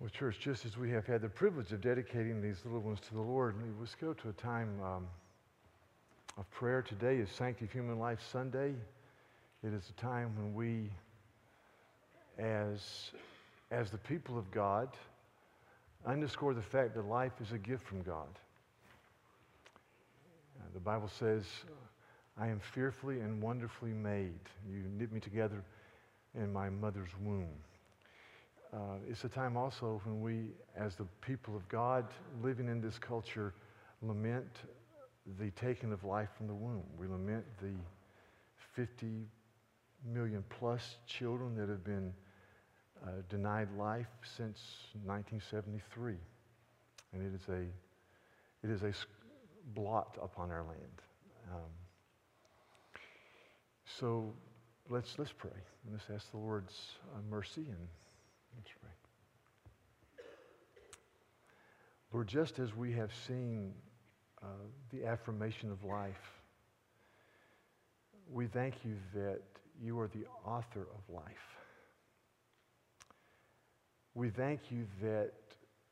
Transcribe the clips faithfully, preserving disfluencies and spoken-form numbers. Well, church, just as we have had the privilege of dedicating these little ones to the Lord, let's go to a time um, of prayer. Today is Sanctity of Human Life Sunday. It is a time when we, as, as the people of God, underscore the fact that life is a gift from God. Uh, the Bible says, I am fearfully and wonderfully made. You knit me together in my mother's womb. Uh, it's a time also when we, as the people of God living in this culture, lament the taking of life from the womb. We lament the fifty million plus children that have been uh, denied life since nineteen seventy-three. And it is a, it is a blot upon our land. Um, So let's let's pray. Let's ask the Lord's uh, mercy and let's pray. Lord, just as we have seen uh, the affirmation of life, we thank you that you are the author of life. We thank you that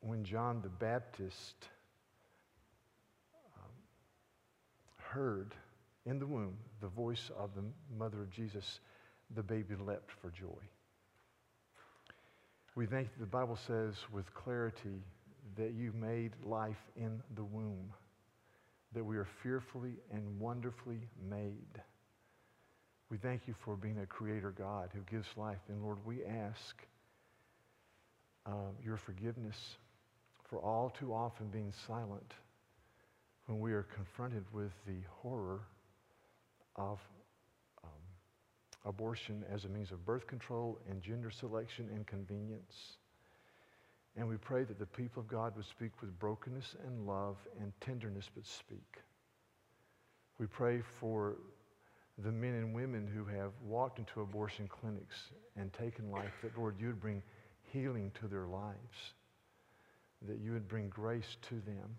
when John the Baptist um, heard in the womb, the voice of the mother of Jesus, the baby leapt for joy. We thank the Bible says with clarity that you made life in the womb, that we are fearfully and wonderfully made. We thank you for being a creator God who gives life. And Lord, we ask uh, your forgiveness for all too often being silent when we are confronted with the horror of um, abortion as a means of birth control and gender selection and convenience. And we pray that the people of God would speak with brokenness and love and tenderness, but speak. We pray for the men and women who have walked into abortion clinics and taken life, that, Lord, you would bring healing to their lives, that you would bring grace to them,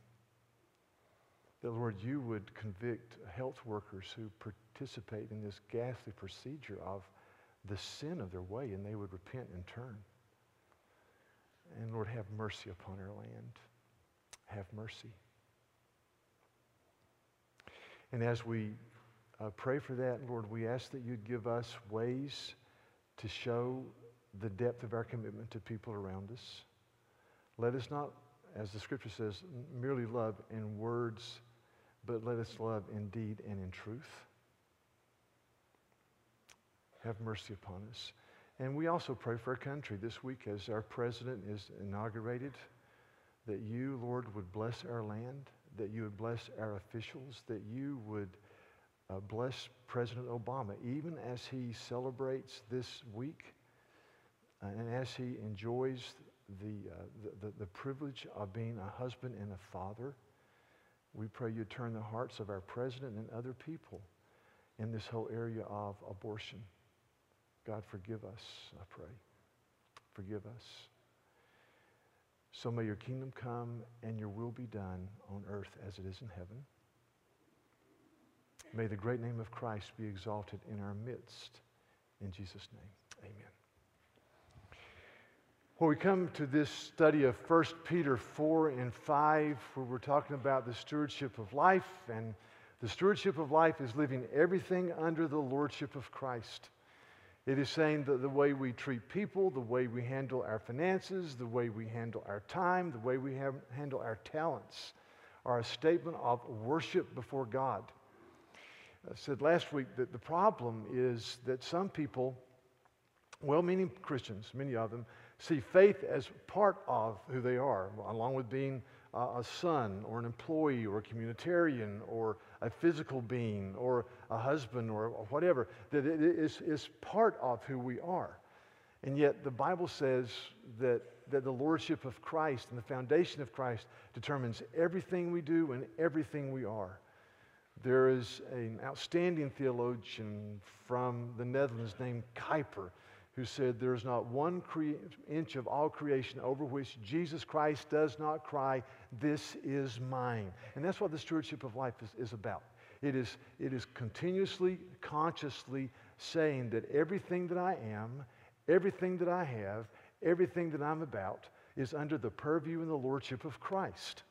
that, Lord, you would convict health workers who participate in this ghastly procedure of the sin of their way, and they would repent and turn. And, Lord, have mercy upon our land. Have mercy. And as we uh, pray for that, Lord, we ask that you'd give us ways to show the depth of our commitment to people around us. Let us not, as the Scripture says, merely love in words, but let us love in deed and in truth. Have mercy upon us. And we also pray for our country this week as our president is inaugurated, that you, Lord, would bless our land, that you would bless our officials, that you would uh, bless President Obama, even as he celebrates this week uh, and as he enjoys the, uh, the, the privilege of being a husband and a father. We pray you turn the hearts of our president and other people in this whole area of abortion. God, forgive us, I pray. Forgive us. So may your kingdom come and your will be done on earth as it is in heaven. May the great name of Christ be exalted in our midst. In Jesus' name, amen. Well, we come to this study of First Peter four and five, where we're talking about the stewardship of life, and the stewardship of life is living everything under the lordship of Christ. It is saying that the way we treat people, the way we handle our finances, the way we handle our time, the way we have, handle our talents, are a statement of worship before God. I said last week that the problem is that some people, well-meaning Christians, many of them, see faith as part of who they are, along with being uh, a son or an employee or a communitarian or a physical being or a husband or whatever, that it is, is part of who we are. And yet the Bible says that, that the lordship of Christ and the foundation of Christ determines everything we do and everything we are. There is an outstanding theologian from the Netherlands named Kuyper, who said, there is not one cre- inch of all creation over which Jesus Christ does not cry, this is mine. And that's what the stewardship of life is, is about. It is, it is continuously, consciously saying that everything that I am, everything that I have, everything that I'm about is under the purview and the lordship of Christ.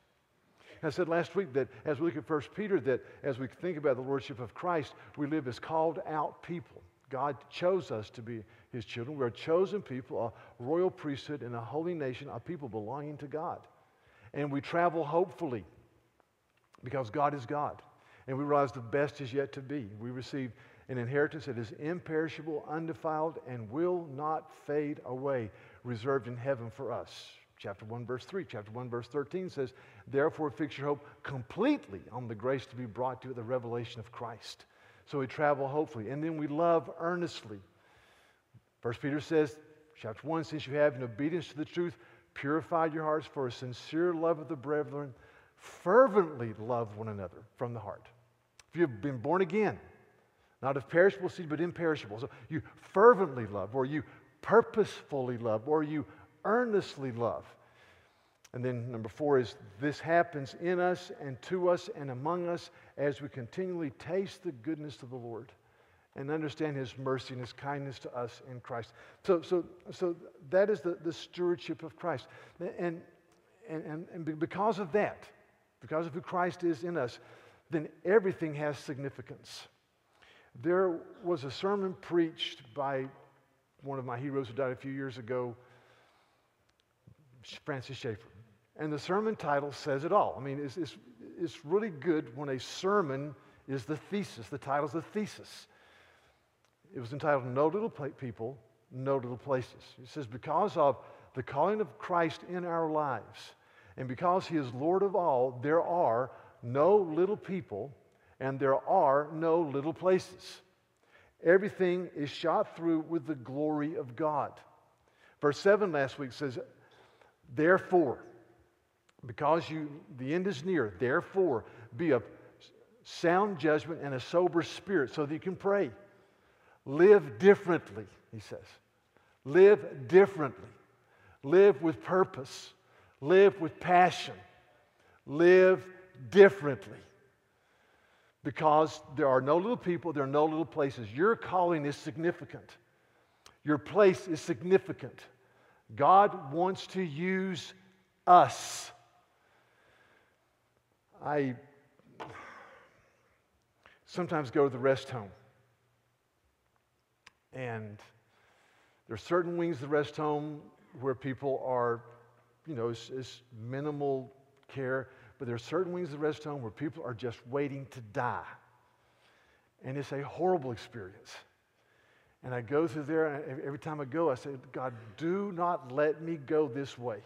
I said last week that as we look at First Peter, that as we think about the lordship of Christ, we live as called out people. God chose us to be his children. We're a chosen people, a royal priesthood, and a holy nation, a people belonging to God. And we travel hopefully because God is God. And we realize the best is yet to be. We receive an inheritance that is imperishable, undefiled, and will not fade away, reserved in heaven for us. Chapter one, verse three, chapter one, verse thirteen says, therefore fix your hope completely on the grace to be brought to the revelation of Christ. So we travel hopefully, and then we love earnestly. First Peter says, chapter one, since you have, in obedience to the truth, purified your hearts for a sincere love of the brethren, fervently love one another from the heart. If you've been born again, not of perishable seed, but imperishable. So you fervently love, or you purposefully love, or you earnestly love. And then number four is this happens in us and to us and among us as we continually taste the goodness of the Lord and understand his mercy and his kindness to us in Christ. So so so that is the, the stewardship of Christ. And, and and and because of that, because of who Christ is in us, then everything has significance. There was a sermon preached by one of my heroes who died a few years ago, Francis Schaeffer. And the sermon title says it all. I mean, it's, it's, it's really good when a sermon is the thesis. The title's the thesis. It was entitled, No Little People, No Little Places. It says, because of the calling of Christ in our lives, and because he is Lord of all, there are no little people, and there are no little places. Everything is shot through with the glory of God. Verse seven last week says, therefore, because you, the end is near, therefore, be of sound judgment and a sober spirit so that you can pray. Live differently, he says. Live differently. Live with purpose. Live with passion. Live differently. Because there are no little people, there are no little places. Your calling is significant. Your place is significant. God wants to use us. I sometimes go to the rest home. And there are certain wings of the rest home where people are, you know, it's, it's minimal care. But there are certain wings of the rest home where people are just waiting to die. And it's a horrible experience. And I go through there, and every time I go, I say, God, do not let me go this way.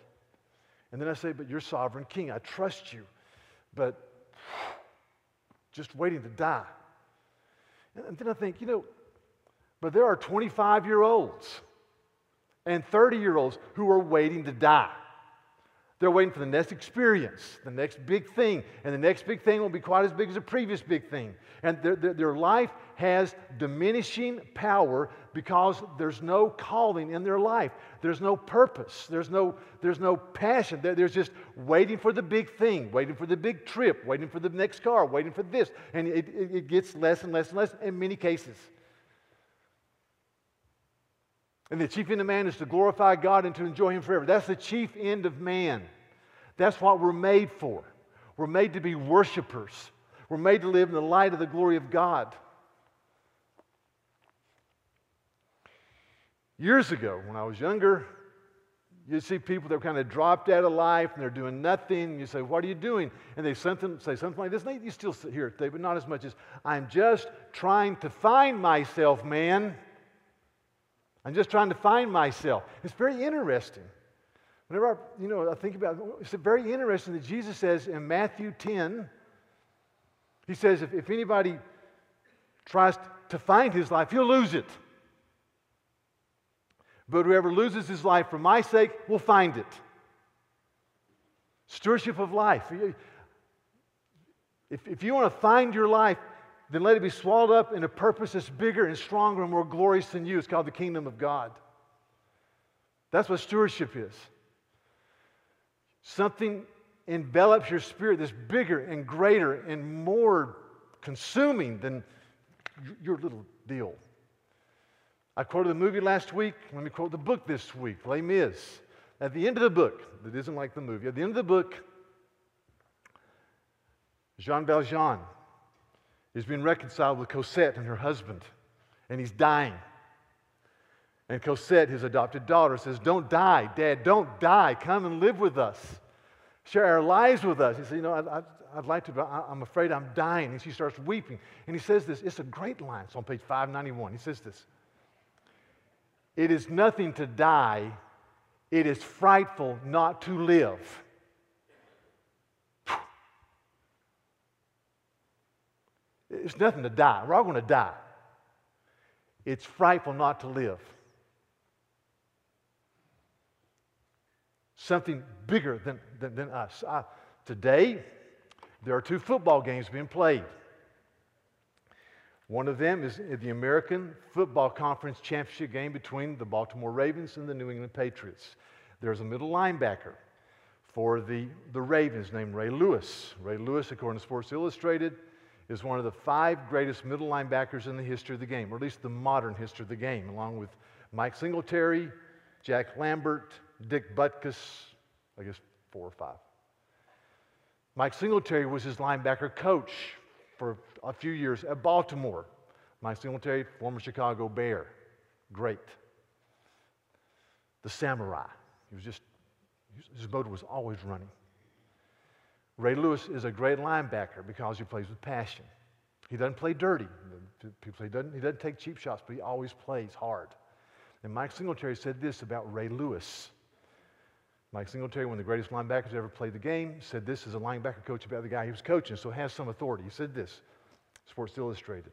And then I say, but you're sovereign king. I trust you, but just waiting to die. And then I think, you know, but there are twenty-five-year-olds and thirty-year-olds who are waiting to die. They're waiting for the next experience, the next big thing, and the next big thing won't be quite as big as the previous big thing. And their, their, their life has diminishing power because there's no calling in their life. There's no purpose. There's no, there's no passion. There, there's just waiting for the big thing, waiting for the big trip, waiting for the next car, waiting for this. And it, it, it gets less and less and less in many cases. And the chief end of man is to glorify God and to enjoy him forever. That's the chief end of man. That's what we're made for. We're made to be worshipers. We're made to live in the light of the glory of God. Years ago, when I was younger, you'd see people that were kind of dropped out of life and they're doing nothing. And you say, what are you doing? And they something, say something like this. And they, you still hear it today, but not as much as, I'm just trying to find myself, man. I'm just trying to find myself. It's very interesting. Whenever I, you know, I think about it, it's very interesting that Jesus says in Matthew ten, he says, if, if anybody tries to find his life, he'll lose it. But whoever loses his life for my sake will find it. Stewardship of life. If, if you want to find your life, then let it be swallowed up in a purpose that's bigger and stronger and more glorious than you. It's called the kingdom of God. That's what stewardship is. Something envelops your spirit that's bigger and greater and more consuming than your little deal. I quoted the movie last week. Let me quote the book this week, Les Mis. At the end of the book, that isn't like the movie, at the end of the book, Jean Valjean is being reconciled with Cosette and her husband, and he's dying. And Cosette, his adopted daughter, says, "Don't die, Dad, don't die. Come and live with us. Share our lives with us." He says, "You know, I'd, I'd, I'd like to, but I'm afraid I'm dying." And she starts weeping. And he says this. It's a great line. It's on page five ninety-one. He says this. "It is nothing to die. It is frightful not to live." It's nothing to die. We're all going to die. It's frightful not to live. Something bigger than, than, than us. I, today, there are two football games being played. One of them is the American Football Conference Championship game between the Baltimore Ravens and the New England Patriots. There's a middle linebacker for the, the Ravens named Ray Lewis. Ray Lewis, according to Sports Illustrated, is one of the five greatest middle linebackers in the history of the game, or at least the modern history of the game, along with Mike Singletary, Jack Lambert, Dick Butkus, I guess four or five. Mike Singletary was his linebacker coach for a few years at Baltimore. Mike Singletary, former Chicago Bear, great. The Samurai, he was just, his motor was always running. Ray Lewis is a great linebacker because he plays with passion. He doesn't play dirty. People say he doesn't, he doesn't take cheap shots, but he always plays hard. And Mike Singletary said this about Ray Lewis. Mike Singletary, one of the greatest linebackers who ever played the game, said this as a linebacker coach about the guy he was coaching, so has some authority. He said this, Sports Illustrated.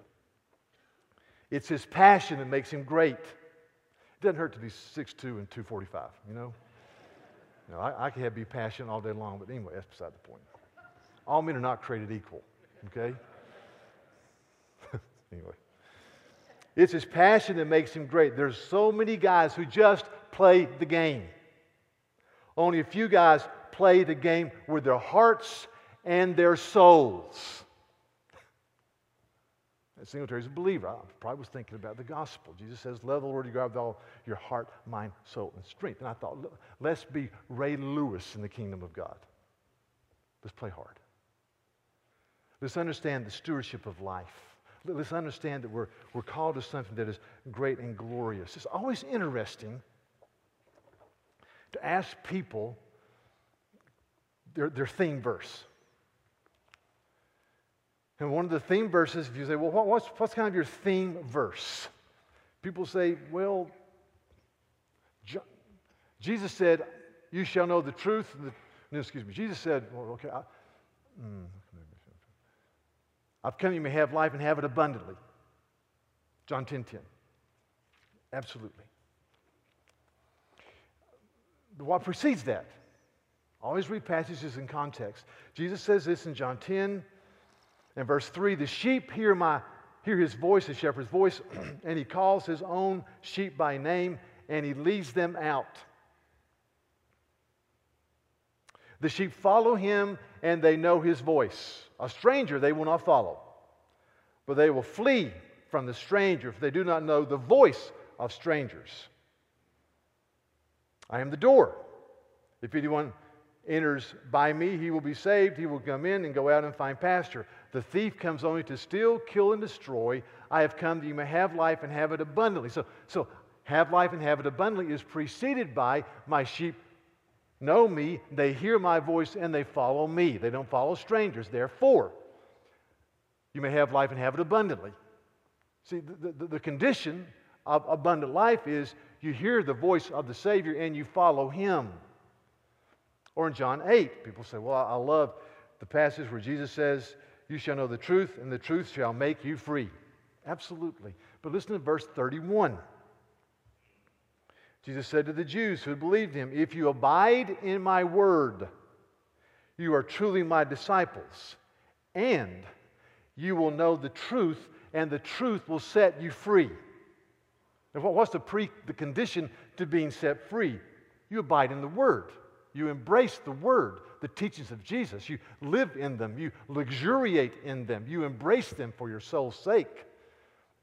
"It's his passion that makes him great. It doesn't hurt to be six two and two forty-five, you know? You know, I, I could have be passionate all day long, but anyway, that's beside the point. All men are not created equal, okay? Anyway. It's his passion that makes him great. There's so many guys who just play the game. Only a few guys play the game with their hearts and their souls." And Singletary's a believer. I probably was thinking about the gospel. Jesus says, "Love the Lord your God with all your heart, mind, soul, and strength." And I thought, let's be Ray Lewis in the kingdom of God. Let's play hard. Let's understand the stewardship of life. Let's understand that we're, we're called to something that is great and glorious. It's always interesting to ask people their, their theme verse. And one of the theme verses, if you say, "Well, what, what's, what's kind of your theme verse?" People say, "Well, Je- Jesus said, 'You shall know the truth.'" The, no, excuse me. Jesus said, well, okay, I, mm, "I've come you may have life and have it abundantly." John ten ten. Absolutely. What precedes that? Always read passages in context. Jesus says this in John ten and verse three, "The sheep hear my hear his voice, the shepherd's voice, and he calls his own sheep by name, and he leads them out. The sheep follow him, and they know his voice. A stranger they will not follow, but they will flee from the stranger if they do not know the voice of strangers. I am the door. If anyone enters by me, he will be saved. He will come in and go out and find pasture. The thief comes only to steal, kill, and destroy. I have come that you may have life and have it abundantly." So, so have life and have it abundantly is preceded by "my sheep know me, they hear my voice, and they follow me. They don't follow strangers. Therefore, you may have life and have it abundantly." See, the, the, the condition of abundant life is you hear the voice of the Savior and you follow him. Or in John eight, people say, "Well, I love the passage where Jesus says, 'You shall know the truth, and the truth shall make you free.'" Absolutely. But listen to verse thirty-one. Jesus said to the Jews who believed him, "If you abide in my word, you are truly my disciples, and you will know the truth, and the truth will set you free." And what's the pre the condition to being set free? You abide in the word. You embrace the word, the teachings of Jesus. You live in them. You luxuriate in them. You embrace them for your soul's sake.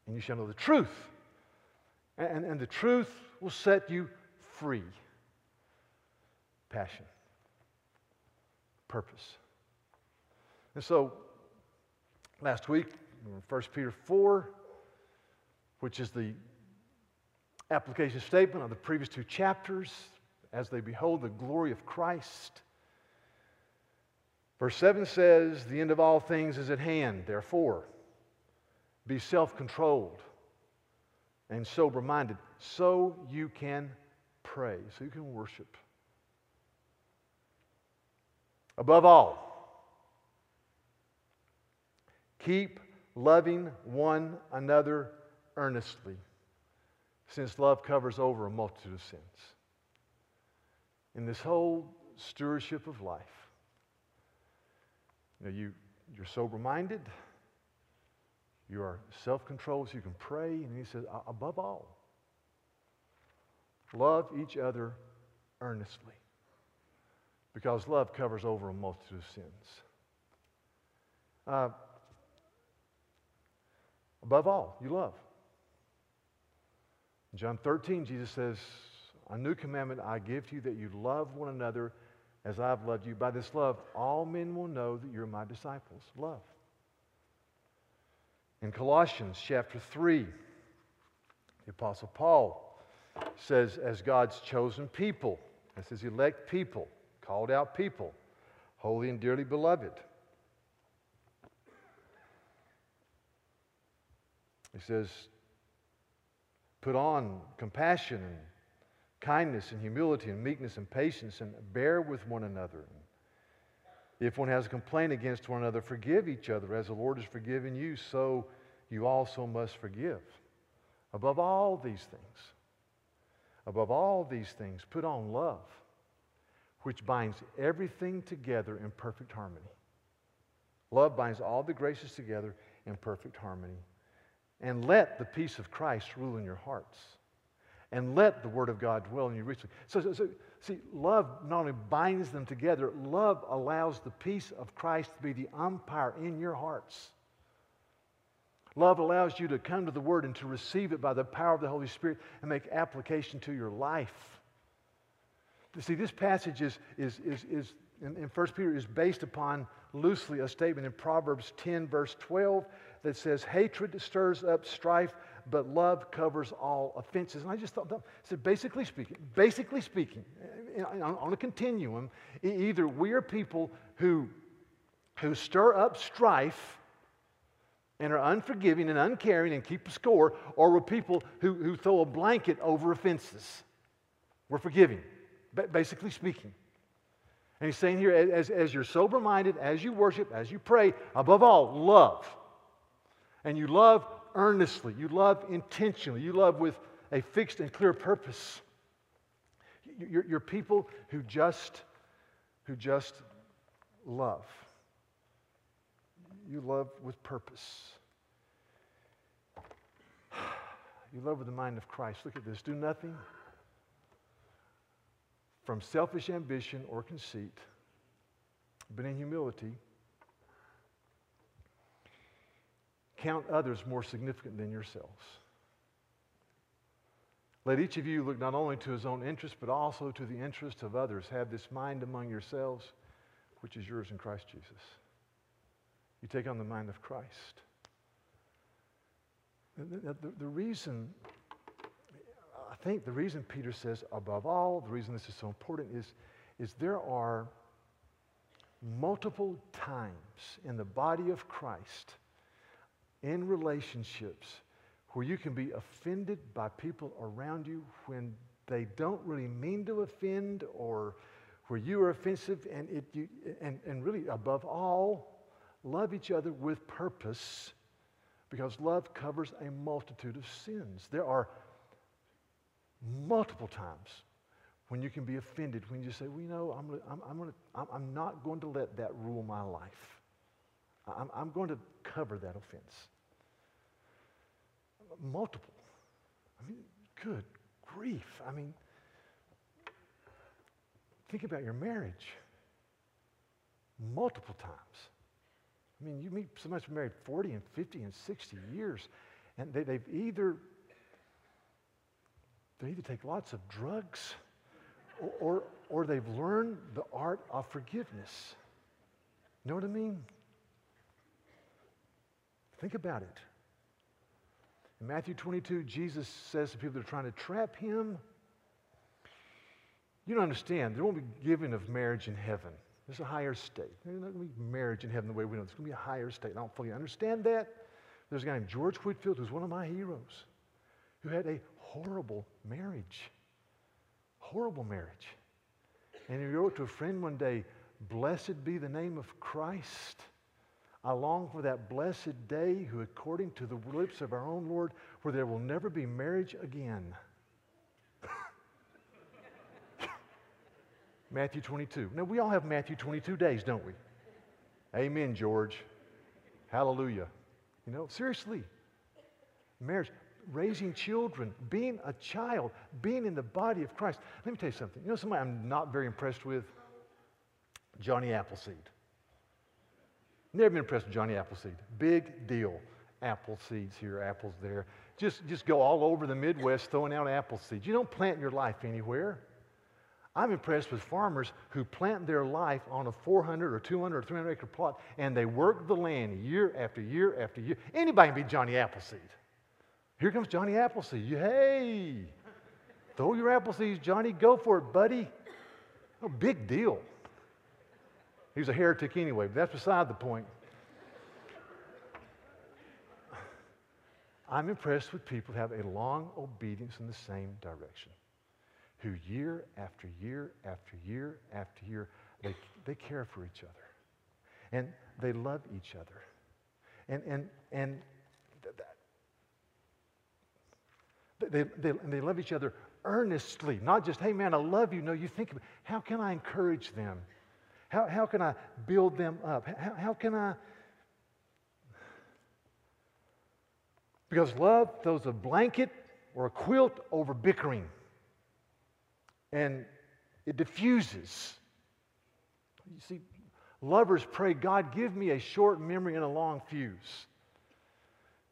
"And you shall know the truth. And, and the truth will set you free." Passion. Purpose. And so, last week, First Peter four, which is the application statement of the previous two chapters, as they behold the glory of Christ. Verse seven says, the end of all things is at hand, therefore, be self-controlled and sober-minded, so you can pray, so you can worship. Above all, keep loving one another earnestly, since love covers over a multitude of sins. In this whole stewardship of life, you know, you, you're sober-minded, you are self-controlled, so you can pray, and he says, above all, love each other earnestly, because love covers over a multitude of sins. Uh, above all, you love. In John thirteen, Jesus says, a new commandment I give to you, that you love one another as I have loved you. By this love, all men will know that you're my disciples. Love. In Colossians chapter three, the Apostle Paul says, as God's chosen people, as his elect people, called out people, holy and dearly beloved. He says, put on compassion and kindness and humility and meekness and patience, and bear with one another. If one has a complaint against one another, forgive each other. As the Lord has forgiven you, so you also must forgive. Above all these things, above all these things, put on love, which binds everything together in perfect harmony. Love binds all the graces together in perfect harmony. And let the peace of Christ rule in your hearts. And let the Word of God dwell in you richly. So, so, so, see, love not only binds them together, love allows the peace of Christ to be the umpire in your hearts. Love allows you to come to the Word and to receive it by the power of the Holy Spirit and make application to your life. See, this passage is, is, is, is in, in First Peter is based upon loosely a statement in Proverbs ten, verse twelve, that says, hatred stirs up strife, but love covers all offenses. And I just thought, so basically speaking, basically speaking, on a continuum, either we are people who, who stir up strife and are unforgiving and uncaring and keep a score, or we're people who, who throw a blanket over offenses. We're forgiving, basically speaking. And he's saying here, as, as you're sober-minded, as you worship, as you pray, above all, love. And you love earnestly, you love intentionally, you love with a fixed and clear purpose. You're, you're people who just, who just love. You love with purpose. You love with the mind of Christ. Look at this. Do nothing from selfish ambition or conceit, but in humility, count others more significant than yourselves. Let each of you look not only to his own interest, but also to the interest of others. Have this mind among yourselves, which is yours in Christ Jesus. You take on the mind of Christ. The, the, the reason, I think the reason Peter says above all, the reason this is so important is, is there are multiple times in the body of Christ in relationships where you can be offended by people around you when they don't really mean to offend, or where you are offensive, and it you and, and really above all, love each other with purpose, because love covers a multitude of sins. There are multiple times when you can be offended, when you say, well, you know, I'm I'm I'm gonna I'm, I'm not going to let that rule my life. I'm, I'm going to cover that offense. Multiple. I mean, good grief. I mean, think about your marriage. Multiple times. I mean, you meet somebody who's married forty and fifty and sixty years, and they, they've either, they either take lots of drugs or, or, or they've learned the art of forgiveness. Know what I mean? Think about it. In Matthew twenty-two, Jesus says to people that are trying to trap him, you don't understand, there won't be giving of marriage in heaven. There's a higher state. There's not going to be marriage in heaven the way we know. There's going to be a higher state. I don't fully understand that. There's a guy named George Whitfield, who's one of my heroes, who had a horrible marriage. Horrible marriage. And he wrote to a friend one day, "Blessed be the name of Christ. I long for that blessed day who, according to the lips of our own Lord, where there will never be marriage again." Matthew twenty-two. Now, we all have Matthew twenty-two days, don't we? Amen, George. Hallelujah. You know, seriously. Marriage, raising children, being a child, being in the body of Christ. Let me tell you something. You know somebody I'm not very impressed with? Johnny Appleseed. Never been impressed with Johnny Appleseed. Big deal. Apple seeds here, apples there. Just, just go all over the Midwest throwing out apple seeds. You don't plant your life anywhere. I'm impressed with farmers who plant their life on a four hundred or two hundred or three hundred acre plot, and they work the land year after year after year. Anybody can be Johnny Appleseed. Here comes Johnny Appleseed. Hey, throw your apple seeds, Johnny. Go for it, buddy. No big deal. He was a heretic anyway, but that's beside the point. I'm impressed with people who have a long obedience in the same direction, who year after year after year after year, they, they care for each other, and they love each other. And, and, and they, they, they love each other earnestly, not just, hey, man, I love you. No, you think, how can I encourage them? How, how can I build them up? How, how can I? Because love throws a blanket or a quilt over bickering, and it diffuses. You see, lovers pray, God, give me a short memory and a long fuse.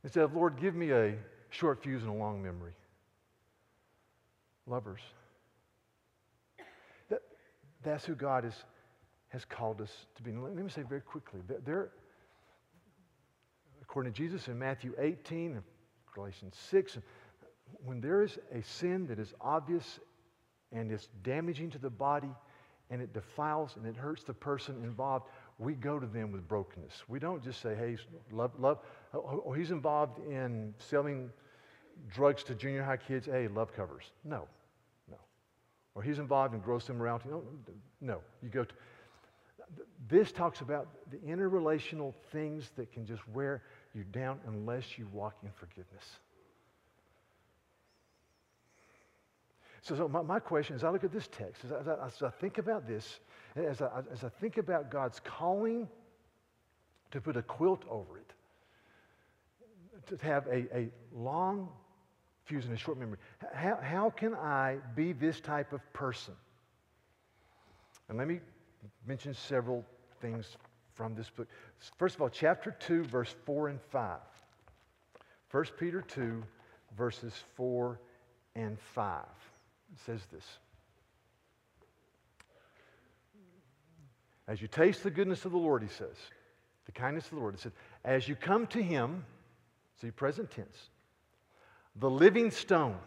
Instead of, Lord, give me a short fuse and a long memory. Lovers. That, that's who God is. Has called us to be. Let me say very quickly, there, according to Jesus in Matthew eighteen and Galatians six, when there is a sin that is obvious and is damaging to the body and it defiles and it hurts the person involved, we go to them with brokenness. We don't just say, hey, love, love, oh, he's involved in selling drugs to junior high kids, hey, love covers. No, no. Or he's involved in gross immorality. No, no. You go to. This talks about the interrelational things that can just wear you down unless you walk in forgiveness. So, so my, my question, as I look at this text, as I, as I, as I think about this, as I, as I think about God's calling to put a quilt over it, to have a, a long fuse and a short memory, how, how can I be this type of person? And let me mention several things from this book. First of all, chapter two, verse four and five. First Peter two, verses four and five. It says this. As you taste the goodness of the Lord, he says, the kindness of the Lord, he says, as you come to him, see present tense, the living stone,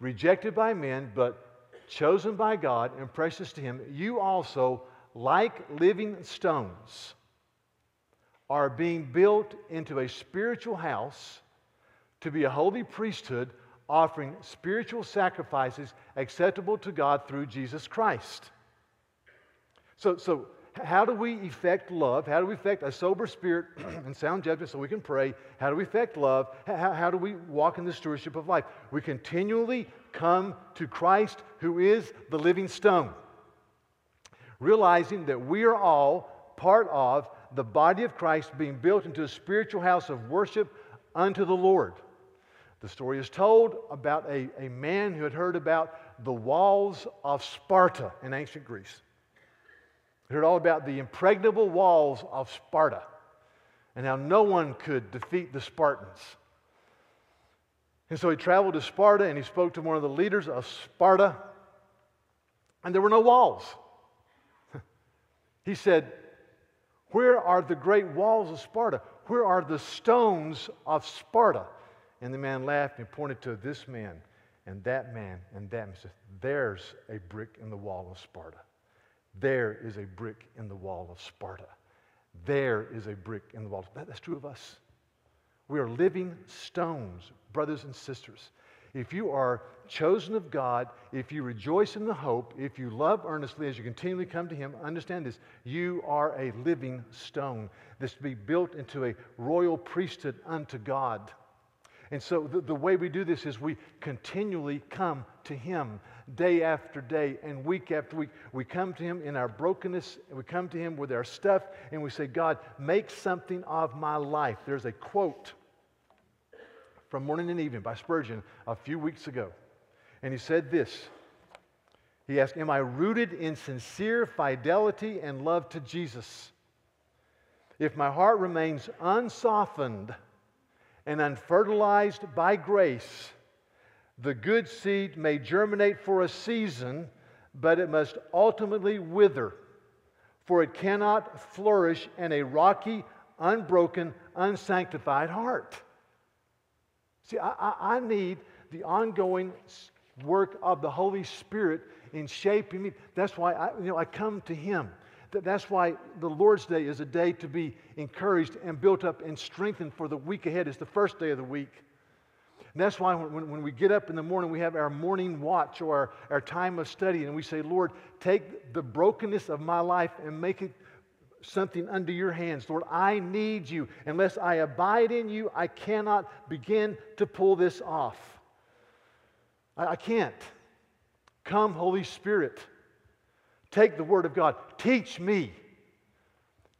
rejected by men, but chosen by God and precious to him, you also, like living stones, are being built into a spiritual house to be a holy priesthood, offering spiritual sacrifices acceptable to God through Jesus Christ. So, so how do we effect love? How do we effect a sober spirit and sound judgment so we can pray? How do we effect love? How, how do we walk in the stewardship of life? We continually come to Christ, who is the living stone, realizing that we are all part of the body of Christ being built into a spiritual house of worship unto the Lord. The story is told about a, a man who had heard about the walls of Sparta in ancient Greece. He heard all about the impregnable walls of Sparta and how no one could defeat the Spartans. And so he traveled to Sparta and he spoke to one of the leaders of Sparta. and there were no walls. He said, where are the great walls of Sparta? Where are the stones of Sparta? And the man laughed and pointed to this man and that man and that man. He said, there's a brick in the wall of Sparta. There is a brick in the wall of Sparta. There is a brick in the wall of Sparta. That's true of us. We are living stones, brothers and sisters. If you are chosen of God, if you rejoice in the hope, if you love earnestly as you continually come to Him, understand this, you are a living stone that's to be built into a royal priesthood unto God. And so the, the way we do this is we continually come to Him day after day and week after week. We come to Him in our brokenness, and we come to Him with our stuff, and we say, God, make something of my life. There's a quote from Morning and Evening by Spurgeon a few weeks ago. And he said this. He asked, am I rooted in sincere fidelity and love to Jesus? If my heart remains unsoftened and unfertilized by grace, the good seed may germinate for a season, but it must ultimately wither, for it cannot flourish in a rocky, unbroken, unsanctified heart. See, I, I, I need the ongoing work of the Holy Spirit in shaping me. That's why I, you know, I come to Him. That's why the Lord's Day is a day to be encouraged and built up and strengthened for the week ahead. It's the first day of the week. And that's why when, when we get up in the morning, we have our morning watch or our, our time of study, and we say, Lord, take the brokenness of my life and make it something under your hands. Lord, I need you. Unless I abide in you, I cannot begin to pull this off. I, I can't. Come, Holy Spirit. Take the Word of God. Teach me.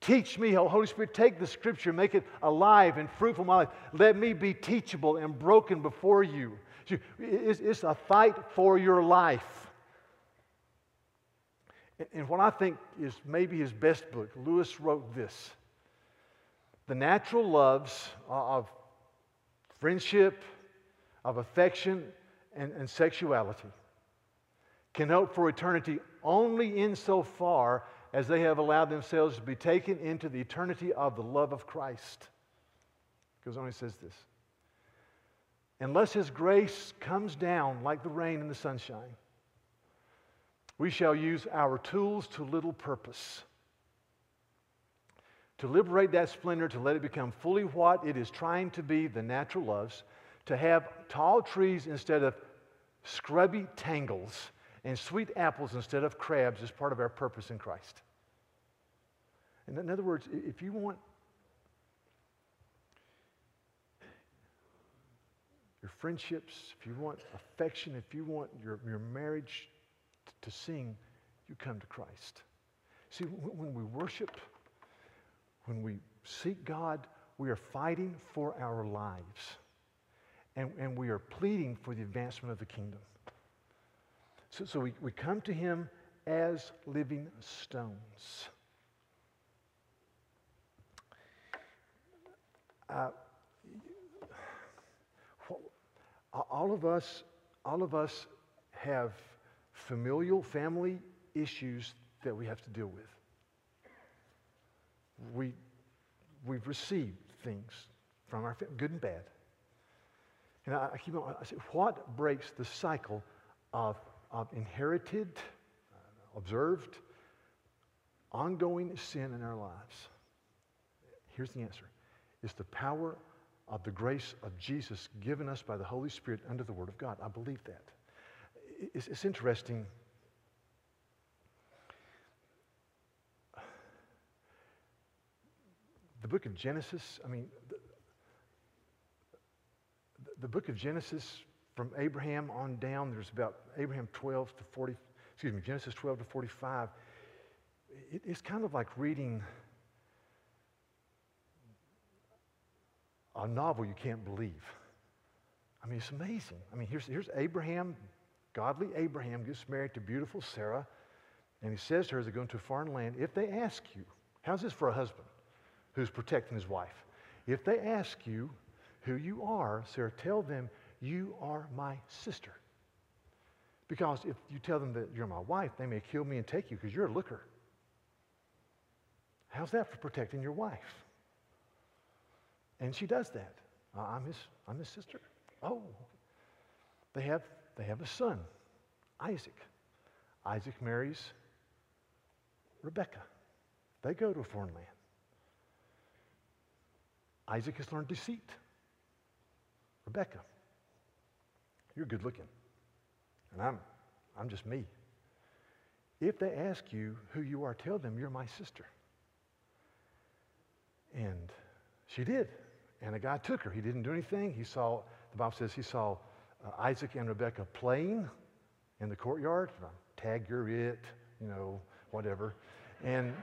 Teach me, Holy Spirit. Take the Scripture, make it alive and fruitful in my life. Let me be teachable and broken before you. It's a fight for your life. And what I think is maybe his best book, Lewis wrote this. The natural loves of friendship, of affection, and, and sexuality can hope for eternity only insofar as they have allowed themselves to be taken into the eternity of the love of Christ. He goes on and says this. Unless His grace comes down like the rain and the sunshine, we shall use our tools to little purpose. To liberate that splendor, to let it become fully what it is trying to be, the natural loves, to have tall trees instead of scrubby tangles, and sweet apples instead of crabs is part of our purpose in Christ. And in other words, if you want your friendships, if you want affection, if you want your, your marriage to sing, you come to Christ. See, when we worship, when we seek God, we are fighting for our lives. And, and we are pleading for the advancement of the kingdom. So, so we, we come to Him as living stones. Uh, all of us, all of us have familial family issues that we have to deal with. We, we've received things from our family, good and bad. And I, I keep on, I say, what breaks the cycle of of inherited, observed, ongoing sin in our lives? Here's the answer. It's the power of the grace of Jesus given us by the Holy Spirit under the Word of God. I believe that. It's, it's interesting. The book of Genesis, I mean, the, the book of Genesis, from Abraham on down, there's about Abraham twelve to forty, excuse me, Genesis twelve to forty-five. It, it's kind of like reading a novel you can't believe. I mean, it's amazing. I mean, here's, here's Abraham, godly Abraham, gets married to beautiful Sarah, and he says to her as they go into a foreign land, if they ask you, how's this for a husband who's protecting his wife? If they ask you who you are, Sarah, tell them, you are my sister. Because if you tell them that you're my wife, they may kill me and take you because you're a looker. How's that for protecting your wife? And she does that. Uh, I'm his, I'm his sister. Oh, they have, they have a son, Isaac. Isaac marries Rebecca. They go to a foreign land. Isaac has learned deceit. Rebecca, you're good looking. And I'm, I'm just me. If they ask you who you are, tell them you're my sister. And she did. And a guy took her. He didn't do anything. He saw, the Bible says he saw uh, Isaac and Rebecca playing in the courtyard. Tag, you're it, you know, whatever. And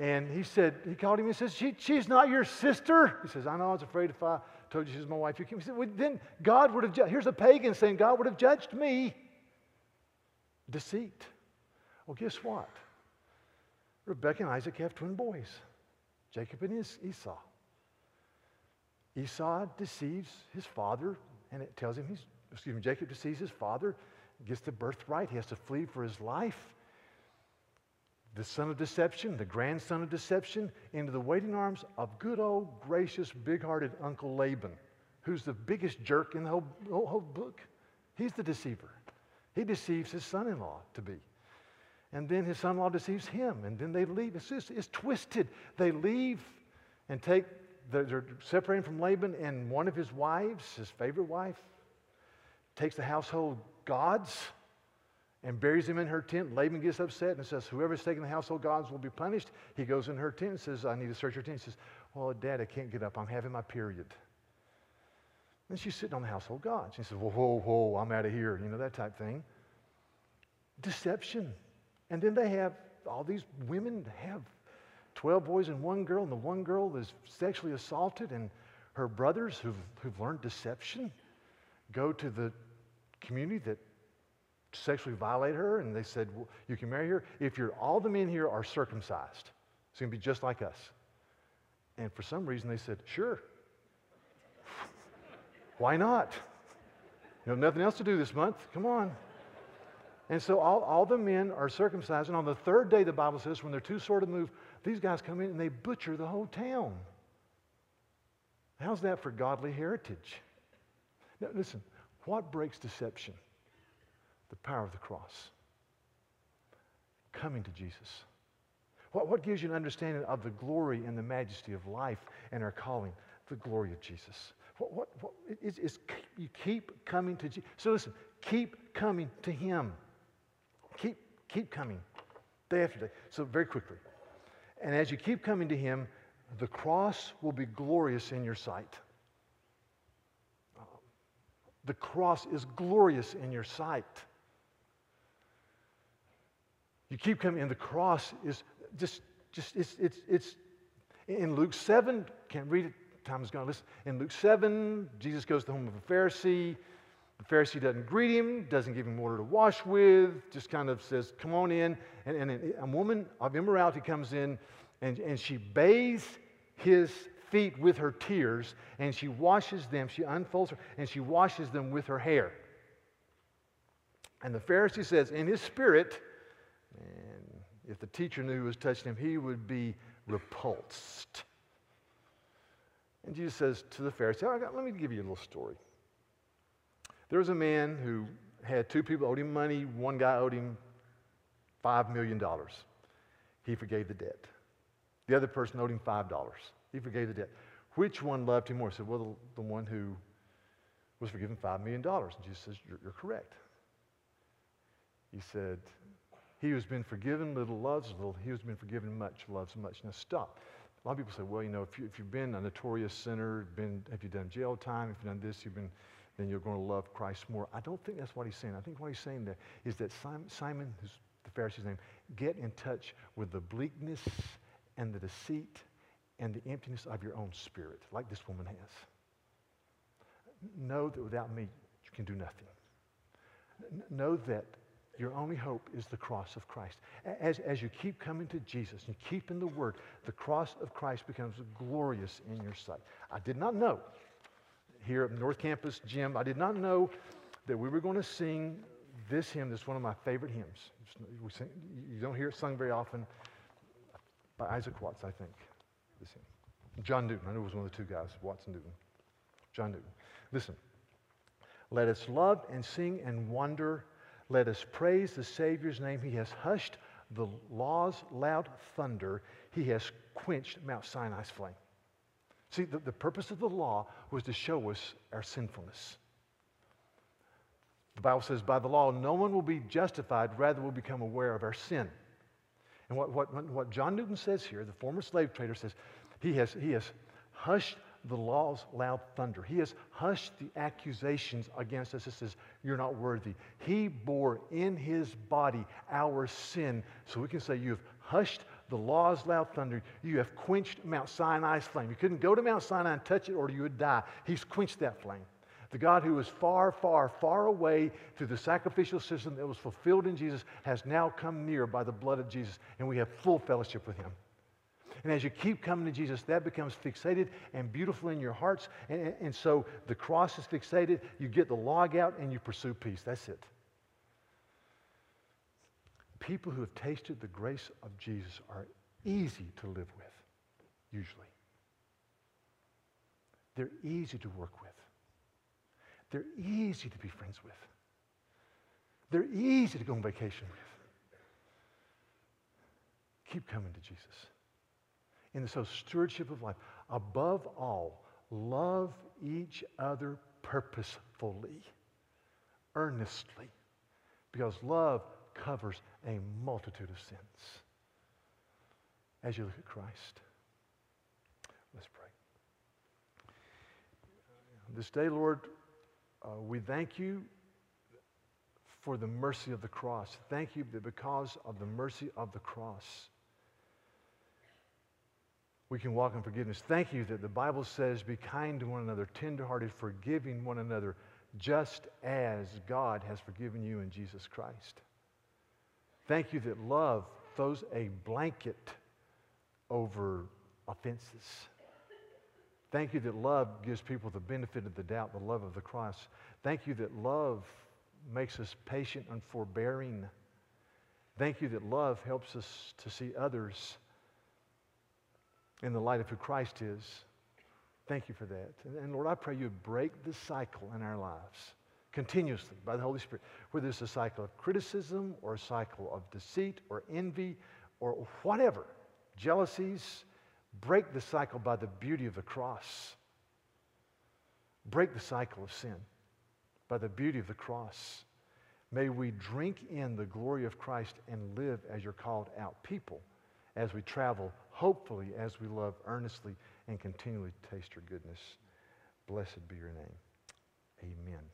and he said, he called him and says, she, she's not your sister. He says, I know, I was afraid if I told you she's my wife, you can't. He said, well, then God would have judged. Here's a pagan saying, God would have judged me. Deceit. Well, guess what? Rebecca and Isaac have twin boys, Jacob and Esau. Esau deceives his father, and it tells him he's, excuse me, Jacob deceives his father, gets the birthright, he has to flee for his life. The son of deception, the grandson of deception, into the waiting arms of good old, gracious, big-hearted Uncle Laban, who's the biggest jerk in the whole, whole, whole book. He's the deceiver. He deceives his son-in-law to be. And then his son-in-law deceives him, and then they leave. It's just, it's twisted. They leave and take, they're, they're separating from Laban, and one of his wives, his favorite wife, takes the household gods and buries him in her tent. Laban gets upset and says, whoever's taking the household gods will be punished. He goes in her tent and says, I need to search your tent. She says, well, Dad, I can't get up. I'm having my period. And she's sitting on the household gods. She says, whoa, whoa, whoa, I'm out of here. You know, that type thing. Deception. And then they have, all these women have twelve boys and one girl, and the one girl is sexually assaulted, and her brothers who've, who've learned deception go to the community that sexually violate her, and they said, well, you can marry her if you're all the men here are circumcised. It's going to be just like us. And for some reason, they said, sure. Why not? You have nothing else to do this month. Come on. And so all, all the men are circumcised, and on the third day, the Bible says, when they're too sore to move, these guys come in and they butcher the whole town. How's that for godly heritage? Now, listen, what breaks deception? The power of the cross. Coming to Jesus. What, what gives you an understanding of the glory and the majesty of life and our calling? The glory of Jesus. What, what, what is, is you keep coming to Jesus. So listen, keep coming to Him. Keep, keep coming day after day. So very quickly. And as you keep coming to Him, the cross will be glorious in your sight. The cross is glorious in your sight. You keep coming, and the cross is just, just it's, it's, it's, in Luke seven, can't read it, time is gone, listen. In Luke seven, Jesus goes to the home of a Pharisee. The Pharisee doesn't greet him, doesn't give him water to wash with, just kind of says, come on in. And, and a woman of immorality comes in, and, and she bathes his feet with her tears, and she washes them, she unfolds her, and she washes them with her hair. And the Pharisee says, in his spirit, and if the teacher knew who was touching him, he would be repulsed. And Jesus says to the Pharisee, oh, let me give you a little story. There was a man who had two people owed him money. One guy owed him five million dollars. He forgave the debt. The other person owed him five dollars. He forgave the debt. Which one loved him more? He said, well, the, the one who was forgiven five million dollars. And Jesus says, you're, you're correct. He said, he who's been forgiven little loves little. He who's been forgiven much loves much. Now stop. A lot of people say, well, you know, if, you, if you've been a notorious sinner, been, have you done jail time, if you've done this, you've been, then you're going to love Christ more. I don't think that's what he's saying. I think what he's saying there is that Simon, Simon who's the Pharisee's name, get in touch with the bleakness and the deceit and the emptiness of your own spirit, like this woman has. Know that without me, you can do nothing. N- know that your only hope is the cross of Christ. As, as you keep coming to Jesus and keep in the Word, the cross of Christ becomes glorious in your sight. I did not know, here at North Campus Gym, I did not know that we were going to sing this hymn is one of my favorite hymns. We sing, you don't hear it sung very often, by Isaac Watts, I think. This hymn. John Newton, I know it was one of the two guys, Watts and Newton. John Newton. Listen. Let us love and sing and wonder. Let us praise the Savior's name. He has hushed the law's loud thunder. He has quenched Mount Sinai's flame. See, the, the purpose of the law was to show us our sinfulness. The Bible says, by the law, no one will be justified, rather will become aware of our sin. And what, what, what John Newton says here, the former slave trader says, he has, he has hushed the law's loud thunder. He has hushed the accusations against us. It says, you're not worthy. He bore in his body our sin. So we can say, you have hushed the law's loud thunder. You have quenched Mount Sinai's flame. You couldn't go to Mount Sinai and touch it or you would die. He's quenched that flame. The God who is far, far, far away through the sacrificial system that was fulfilled in Jesus has now come near by the blood of Jesus, and we have full fellowship with him. And as you keep coming to Jesus, that becomes fixated and beautiful in your hearts, and, and so the cross is fixated, you get the log out, and you pursue peace. That's it. People who have tasted the grace of Jesus are easy to live with, usually. They're easy to work with. They're easy to be friends with. They're easy to go on vacation with. Keep coming to Jesus. And so stewardship of life. Above all, love each other purposefully, earnestly, because love covers a multitude of sins. As you look at Christ, let's pray. This day, Lord, Uh, we thank you for the mercy of the cross. Thank you that because of the mercy of the cross, we can walk in forgiveness. Thank you that the Bible says, be kind to one another, tenderhearted, forgiving one another, just as God has forgiven you in Jesus Christ. Thank you that love throws a blanket over offenses. Thank you that love gives people the benefit of the doubt, the love of the cross. Thank you that love makes us patient and forbearing. Thank you that love helps us to see others in the light of who Christ is. Thank you for that. And, and Lord, I pray you would break the cycle in our lives continuously by the Holy Spirit, whether it's a cycle of criticism or a cycle of deceit or envy or whatever, jealousies. Break the cycle by the beauty of the cross. Break the cycle of sin by the beauty of the cross. May we drink in the glory of Christ and live as your called out people as we travel, hopefully, as we love earnestly and continually taste your goodness. Blessed be your name. Amen.